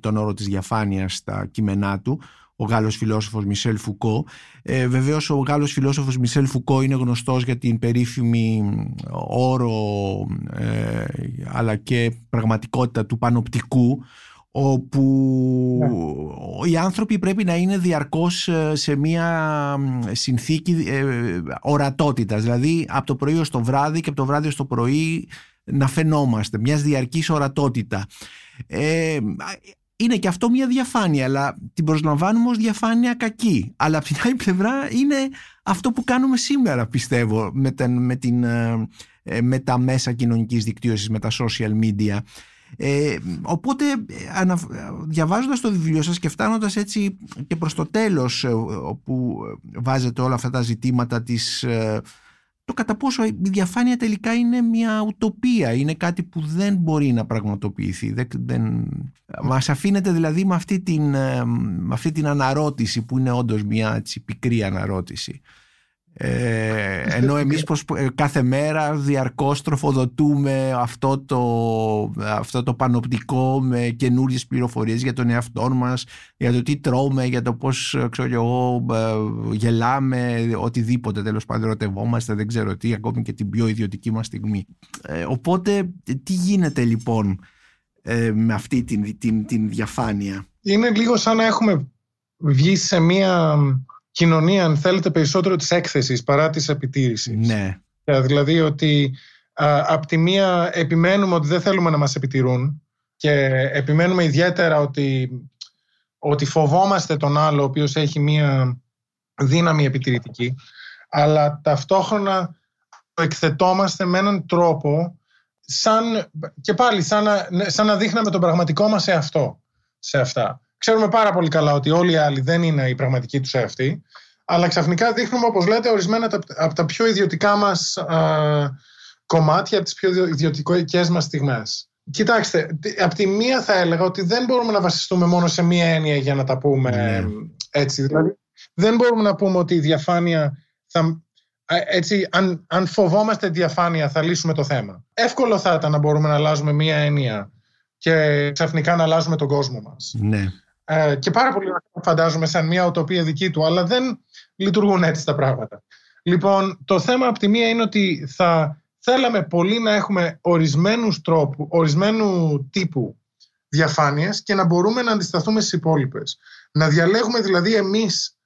τον όρο της διαφάνειας στα κείμενά του, ο Γάλλος φιλόσοφος Μισέλ Φουκώ. Βεβαίως ο Γάλλος φιλόσοφος Μισέλ Φουκώ είναι γνωστός για την περίφημη όρο αλλά και πραγματικότητα του πανοπτικού, όπου οι άνθρωποι πρέπει να είναι διαρκώς σε μια συνθήκη ορατότητας, δηλαδή από το πρωί ως το βράδυ και από το βράδυ ως το πρωί να φαινόμαστε, μιας διαρκής ορατότητα. Είναι και αυτό μια διαφάνεια, αλλά την προσλαμβάνουμε ως διαφάνεια κακή. Αλλά από την άλλη πλευρά είναι αυτό που κάνουμε σήμερα, πιστεύω, με τα μέσα κοινωνικής δικτύωσης, με τα social media. Οπότε διαβάζοντας το βιβλίο σας και φτάνοντας έτσι και προς το τέλος, όπου βάζετε όλα αυτά τα ζητήματα της, το κατά πόσο η διαφάνεια τελικά είναι μια ουτοπία, είναι κάτι που δεν μπορεί να πραγματοποιηθεί, μας αφήνεται δηλαδή με αυτή την αναρώτηση που είναι όντως μια έτσι πικρή αναρώτηση. Ενώ εμείς κάθε μέρα διαρκώς τροφοδοτούμε αυτό το πανοπτικό με καινούριες πληροφορίες για τον εαυτό μας, για το τι τρώμε, για το πώς, ξέρω εγώ, γελάμε, οτιδήποτε, τέλος πάντων, ρωτευόμαστε, δεν ξέρω τι, ακόμη και την πιο ιδιωτική μας στιγμή. Οπότε τι γίνεται λοιπόν με αυτή την διαφάνεια? Είναι λίγο σαν να έχουμε βγει σε μία κοινωνία, αν θέλετε, περισσότερο της έκθεσης παρά της επιτήρησης. Ναι. Δηλαδή ότι απ' τη μία επιμένουμε ότι δεν θέλουμε να μας επιτηρούν και επιμένουμε ιδιαίτερα ότι φοβόμαστε τον άλλο ο οποίος έχει μία δύναμη επιτηρητική, αλλά ταυτόχρονα το εκθετόμαστε με έναν τρόπο σαν να δείχναμε τον πραγματικό μας εαυτό σε αυτά. Ξέρουμε πάρα πολύ καλά ότι όλοι οι άλλοι δεν είναι οι πραγματικοί τους εαυτοί, αλλά ξαφνικά δείχνουμε, όπως λέτε, ορισμένα από τα πιο ιδιωτικά μας κομμάτια, από τις πιο ιδιωτικές μας στιγμές. Κοιτάξτε, από τη μία θα έλεγα ότι δεν μπορούμε να βασιστούμε μόνο σε μία έννοια για να τα πούμε έτσι. Δηλαδή, δεν μπορούμε να πούμε ότι η διαφάνεια αν φοβόμαστε διαφάνεια θα λύσουμε το θέμα. Εύκολο θα ήταν να μπορούμε να αλλάζουμε μία έννοια και ξαφνικά να αλλάζουμε τον κόσμο μας. Ναι. Και πάρα πολύ φαντάζομαι σαν μια ουτοπία δική του, αλλά δεν λειτουργούν έτσι τα πράγματα. Λοιπόν, το θέμα από τη μία είναι ότι θα θέλαμε πολύ να έχουμε ορισμένου τύπου διαφάνειες και να μπορούμε να αντισταθούμε στις υπόλοιπες. Να διαλέγουμε δηλαδή εμείς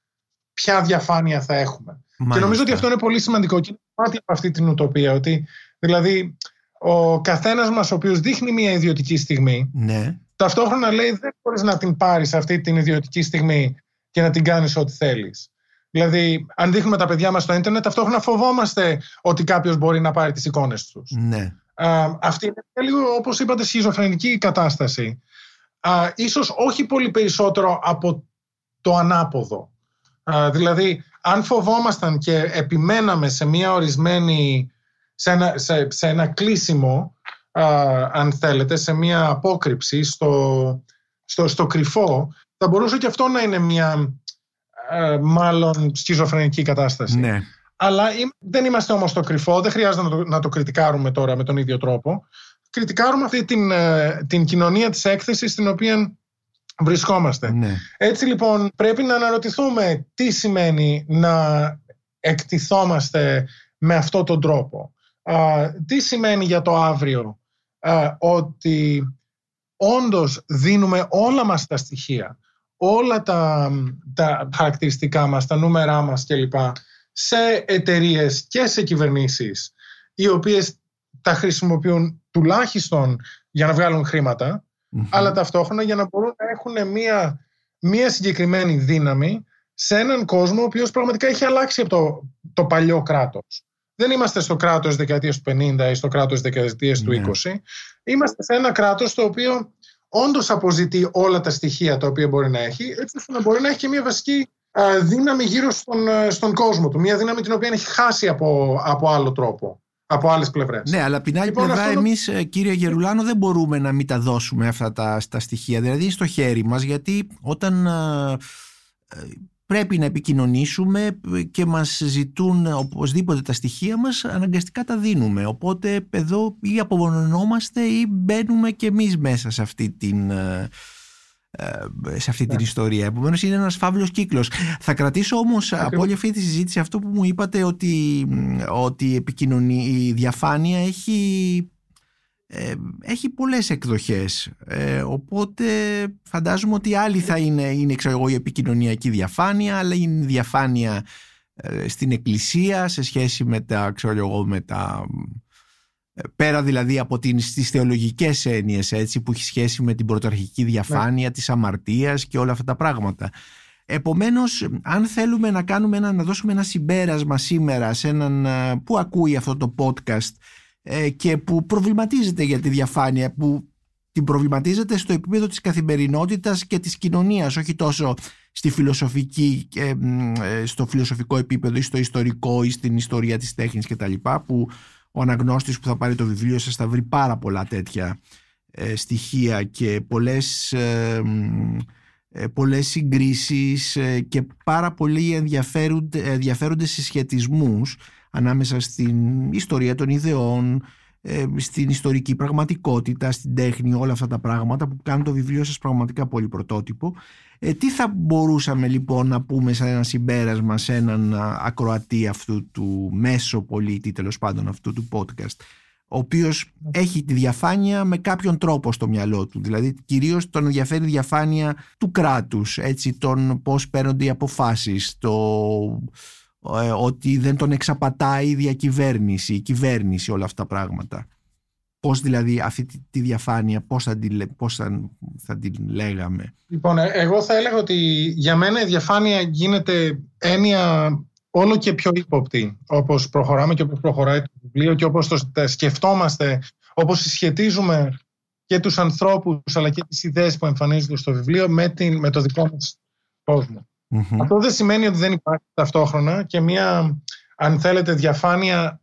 ποια διαφάνεια θα έχουμε. Μάλιστα. Και νομίζω ότι αυτό είναι πολύ σημαντικό και είναι κομμάτι από αυτή την ουτοπία, ότι δηλαδή ο καθένας μας ο οποίος δείχνει μια ιδιωτική στιγμή, ναι, ταυτόχρονα λέει δεν μπορείς να την πάρεις αυτή την ιδιωτική στιγμή και να την κάνεις ό,τι θέλεις. Δηλαδή, αν δείχνουμε τα παιδιά μας στο ίντερνετ, ταυτόχρονα φοβόμαστε ότι κάποιος μπορεί να πάρει τις εικόνες τους. Ναι. Αυτή είναι λίγο, όπως είπατε, σχιζοφρενική κατάσταση. Ίσως όχι πολύ περισσότερο από το ανάποδο. Δηλαδή, αν φοβόμασταν και επιμέναμε σε μια ορισμένη, σε ένα κλείσιμο, αν θέλετε, σε μια απόκρυψη στο κρυφό, θα μπορούσε και αυτό να είναι μια μάλλον σχιζοφρενική κατάσταση. Ναι. Αλλά δεν είμαστε όμως στο κρυφό, δεν χρειάζεται να το κριτικάρουμε τώρα με τον ίδιο τρόπο. Κριτικάρουμε αυτή την κοινωνία της έκθεσης στην οποία βρισκόμαστε. Ναι. Έτσι λοιπόν πρέπει να αναρωτηθούμε τι σημαίνει να εκτιθόμαστε με αυτόν τον τρόπο. Τι σημαίνει για το αύριο ότι όντως δίνουμε όλα μας τα στοιχεία, όλα τα χαρακτηριστικά μας, τα νούμερά μας κλπ. Σε εταιρείες και σε κυβερνήσεις, οι οποίες τα χρησιμοποιούν τουλάχιστον για να βγάλουν χρήματα, αλλά ταυτόχρονα για να μπορούν να έχουν μια συγκεκριμένη δύναμη σε έναν κόσμο ο οποίος πραγματικά έχει αλλάξει από το παλιό κράτος. Δεν είμαστε στο κράτος δεκαετίας του 50 ή στο κράτος δεκαετίας του 20. Είμαστε σε ένα κράτος το οποίο όντως αποζητεί όλα τα στοιχεία τα οποία μπορεί να έχει, έτσι ώστε να μπορεί να έχει και μια βασική δύναμη γύρω στον κόσμο του. Μια δύναμη την οποία έχει χάσει από άλλο τρόπο, από άλλες πλευρές. Ναι, αλλά από την άλλη πλευρά εμείς, κύριε Γερουλάνο, δεν μπορούμε να μην τα δώσουμε αυτά τα στοιχεία. Δηλαδή στο χέρι μας, γιατί όταν πρέπει να επικοινωνήσουμε και μας ζητούν οπωσδήποτε τα στοιχεία μας, αναγκαστικά τα δίνουμε. Οπότε εδώ ή απομονωνόμαστε ή μπαίνουμε και εμείς μέσα σε αυτή την ιστορία. Επομένως είναι ένας φαύλος κύκλος. Θα κρατήσω όμως από όλη αυτή τη συζήτηση αυτό που μου είπατε, ότι η διαφάνεια έχει έχει πολλές εκδοχές, οπότε φαντάζομαι ότι άλλη θα είναι ξέρω εγώ, η επικοινωνιακή διαφάνεια, αλλά είναι η διαφάνεια στην εκκλησία σε σχέση με τα, ξέρω εγώ, με τα πέρα δηλαδή από τις θεολογικές έννοιες, έτσι, που έχει σχέση με την πρωταρχική διαφάνεια, ναι, της αμαρτίας και όλα αυτά τα πράγματα. Επομένως, αν θέλουμε να δώσουμε ένα συμπέρασμα σήμερα σε έναν που ακούει αυτό το podcast και που προβληματίζεται για τη διαφάνεια, που την προβληματίζεται στο επίπεδο της καθημερινότητας και της κοινωνίας, όχι τόσο στη φιλοσοφική, στο φιλοσοφικό επίπεδο ή στο ιστορικό ή στην ιστορία της τέχνης κτλ, που ο αναγνώστης που θα πάρει το βιβλίο σας θα βρει πάρα πολλά τέτοια στοιχεία και πολλές συγκρίσεις και πάρα πολλοί ενδιαφέροντες συσχετισμούς ανάμεσα στην ιστορία των ιδεών, στην ιστορική πραγματικότητα, στην τέχνη, όλα αυτά τα πράγματα που κάνουν το βιβλίο σας πραγματικά πολύ πρωτότυπο. Τι θα μπορούσαμε λοιπόν να πούμε σαν ένα συμπέρασμα σε έναν ακροατή αυτού του μέσο πολίτη, τέλος πάντων, αυτού του podcast, ο οποίος έχει τη διαφάνεια με κάποιον τρόπο στο μυαλό του, δηλαδή κυρίως τον ενδιαφέρει η διαφάνεια του κράτους, έτσι, τον πώς παίρνονται οι αποφάσεις, το ότι δεν τον εξαπατάει η διακυβέρνηση, η κυβέρνηση, όλα αυτά τα πράγματα. Πώς δηλαδή αυτή τη διαφάνεια, πώς θα την λέγαμε? Λοιπόν, εγώ θα έλεγα ότι για μένα η διαφάνεια γίνεται έννοια όλο και πιο ύποπτη, όπως προχωράμε και όπως προχωράει το βιβλίο και όπως το σκεφτόμαστε, όπως συσχετίζουμε και τους ανθρώπους αλλά και τις ιδέες που εμφανίζονται στο βιβλίο με το δικό μας κόσμο. Mm-hmm. Αυτό δεν σημαίνει ότι δεν υπάρχει ταυτόχρονα και μια, αν θέλετε, διαφάνεια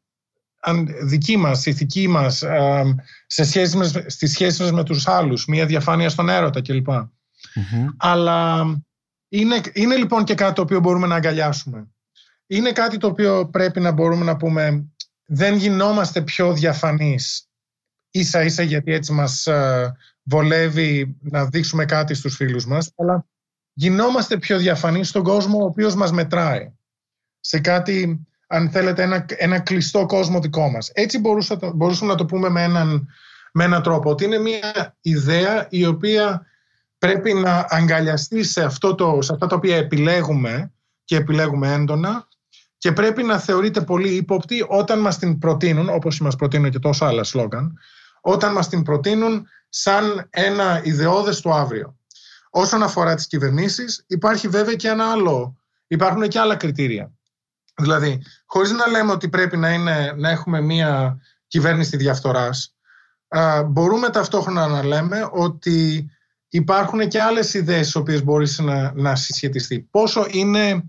δική μας, ηθική μας, στις σχέσεις μας με τους άλλους, μια διαφάνεια στον έρωτα κλπ. Mm-hmm. Αλλά είναι λοιπόν και κάτι το οποίο μπορούμε να αγκαλιάσουμε. Είναι κάτι το οποίο πρέπει να μπορούμε να πούμε, δεν γινόμαστε πιο διαφανείς ίσα ίσα γιατί έτσι μας βολεύει να δείξουμε κάτι στους φίλους μας, αλλά γινόμαστε πιο διαφανείς στον κόσμο ο οποίος μας μετράει. Σε κάτι, αν θέλετε, ένα κλειστό κόσμο δικό μας. Έτσι μπορούσαμε να το πούμε με έναν τρόπο, ότι είναι μια ιδέα η οποία πρέπει να αγκαλιαστεί σε αυτά τα οποία επιλέγουμε και επιλέγουμε έντονα και πρέπει να θεωρείται πολύ ύποπτη όταν μας την προτείνουν, όπως μας προτείνουν και τόσα άλλα σλόγγαν, όταν μας την προτείνουν σαν ένα ιδεώδες του αύριο. Όσον αφορά τις κυβερνήσεις, υπάρχει βέβαια και ένα άλλο. Υπάρχουν και άλλα κριτήρια. Δηλαδή, χωρίς να λέμε ότι πρέπει να έχουμε μια κυβέρνηση διαφθοράς, μπορούμε ταυτόχρονα να λέμε ότι υπάρχουν και άλλες ιδέες στις οποίες μπορείς να συσχετιστεί. Πόσο είναι,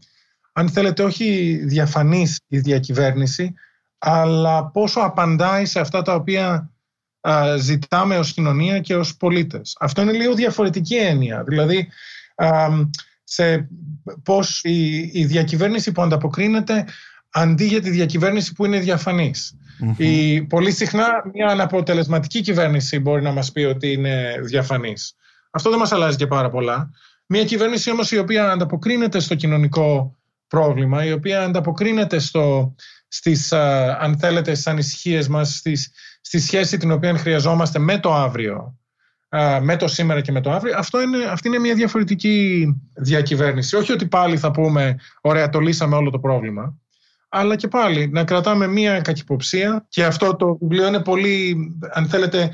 αν θέλετε, όχι διαφανής η διακυβέρνηση, αλλά πόσο απαντάει σε αυτά τα οποία ζητάμε ως κοινωνία και ως πολίτες. Αυτό είναι λίγο διαφορετική έννοια. Δηλαδή, σε πώς η διακυβέρνηση που ανταποκρίνεται αντί για τη διακυβέρνηση που είναι διαφανής. Mm-hmm. Πολύ συχνά μια αναποτελεσματική κυβέρνηση μπορεί να μας πει ότι είναι διαφανής. Αυτό δεν μας αλλάζει και πάρα πολλά. Μια κυβέρνηση όμως η οποία ανταποκρίνεται στο κοινωνικό πρόβλημα, η οποία ανταποκρίνεται αν θέλετε, στις ανησυχίες μας, στη σχέση την οποία χρειαζόμαστε με το αύριο, με το σήμερα και με το αύριο, αυτή είναι μια διαφορετική διακυβέρνηση. Όχι ότι πάλι θα πούμε, ωραία, το λύσαμε όλο το πρόβλημα, αλλά και πάλι να κρατάμε μια κακυποψία. Και αυτό το βιβλίο είναι πολύ, αν θέλετε,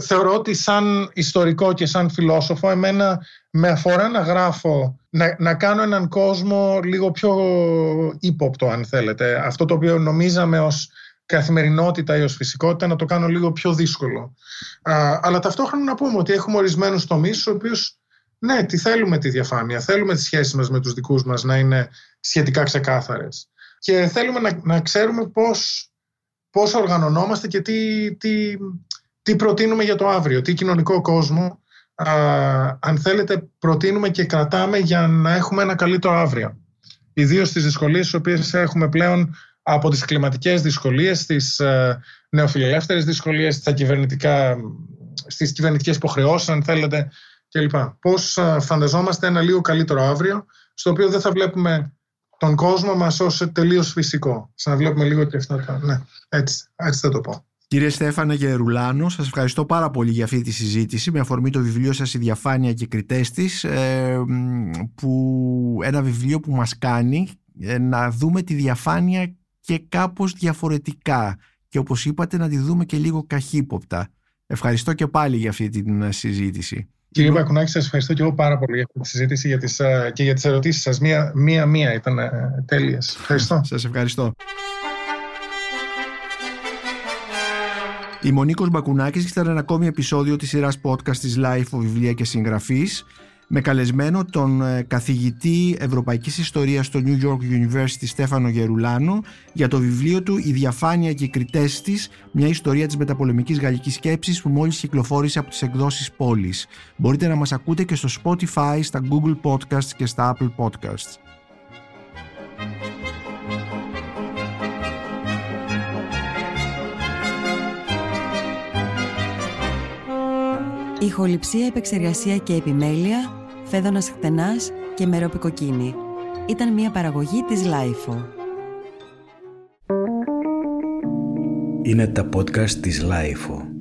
θεωρώ ότι σαν ιστορικό και σαν φιλόσοφο εμένα με αφορά να γράφω, να κάνω έναν κόσμο λίγο πιο ύποπτο, αν θέλετε, αυτό το οποίο νομίζαμε ως καθημερινότητα ή ως φυσικότητα, να το κάνω λίγο πιο δύσκολο, αλλά ταυτόχρονα να πούμε ότι έχουμε ορισμένους τομείς στους οποίους ναι, τι θέλουμε τη διαφάνεια, θέλουμε τις σχέσεις μας με τους δικούς μας να είναι σχετικά ξεκάθαρες και θέλουμε να ξέρουμε πώς οργανωνόμαστε και τι προτείνουμε για το αύριο, τι κοινωνικό κόσμο, αν θέλετε, προτείνουμε και κρατάμε για να έχουμε ένα καλύτερο αύριο. Ιδίως στις δυσκολίες τις οποίες έχουμε πλέον, από τις κλιματικές δυσκολίες, τις νεοφιλελεύθερες δυσκολίες, στις κυβερνητικές υποχρεώσεις, αν θέλετε, κλπ. Πώς φανταζόμαστε ένα λίγο καλύτερο αύριο, στο οποίο δεν θα βλέπουμε τον κόσμο μας ως τελείως φυσικό. Σαν να βλέπουμε λίγο και αυτά. Ναι, έτσι θα το πω. Κύριε Στέφανε Γερουλάνο, σας ευχαριστώ πάρα πολύ για αυτή τη συζήτηση με αφορμή το βιβλίο σας «Η διαφάνεια και οι κριτές της», που ένα βιβλίο που μας κάνει να δούμε τη διαφάνεια και κάπως διαφορετικά και, όπως είπατε, να τη δούμε και λίγο καχύποπτα. Ευχαριστώ και πάλι για αυτή την συζήτηση. Κύριε Μπακουνάκη, σας ευχαριστώ και εγώ πάρα πολύ για αυτή τη συζήτηση και για τις ερωτήσεις σας. Μία-μία ήταν τέλειες. Ευχαριστώ. Σας ευχαριστώ. Η Μονίκος Μπακουνάκης ήταν ένα ακόμη επεισόδιο της σειράς podcast της LIFO Βιβλία και Συγγραφής, με καλεσμένο τον καθηγητή Ευρωπαϊκής Ιστορίας στο New York University Στέφανο Γερουλάνο για το βιβλίο του «Η διαφάνεια και οι κριτές της. Μια ιστορία της μεταπολεμικής γαλλικής σκέψης», που μόλις κυκλοφόρησε από τις εκδόσεις Πόλης. Μπορείτε να μας ακούτε και στο Spotify, στα Google Podcasts και στα Apple Podcasts. Ηχοληψία, επεξεργασία και επιμέλεια, Φέδωνας Χτενάς και Μερόπη Κοκκίνη. Ήταν μια παραγωγή της LIFO. Είναι τα podcast της LIFO.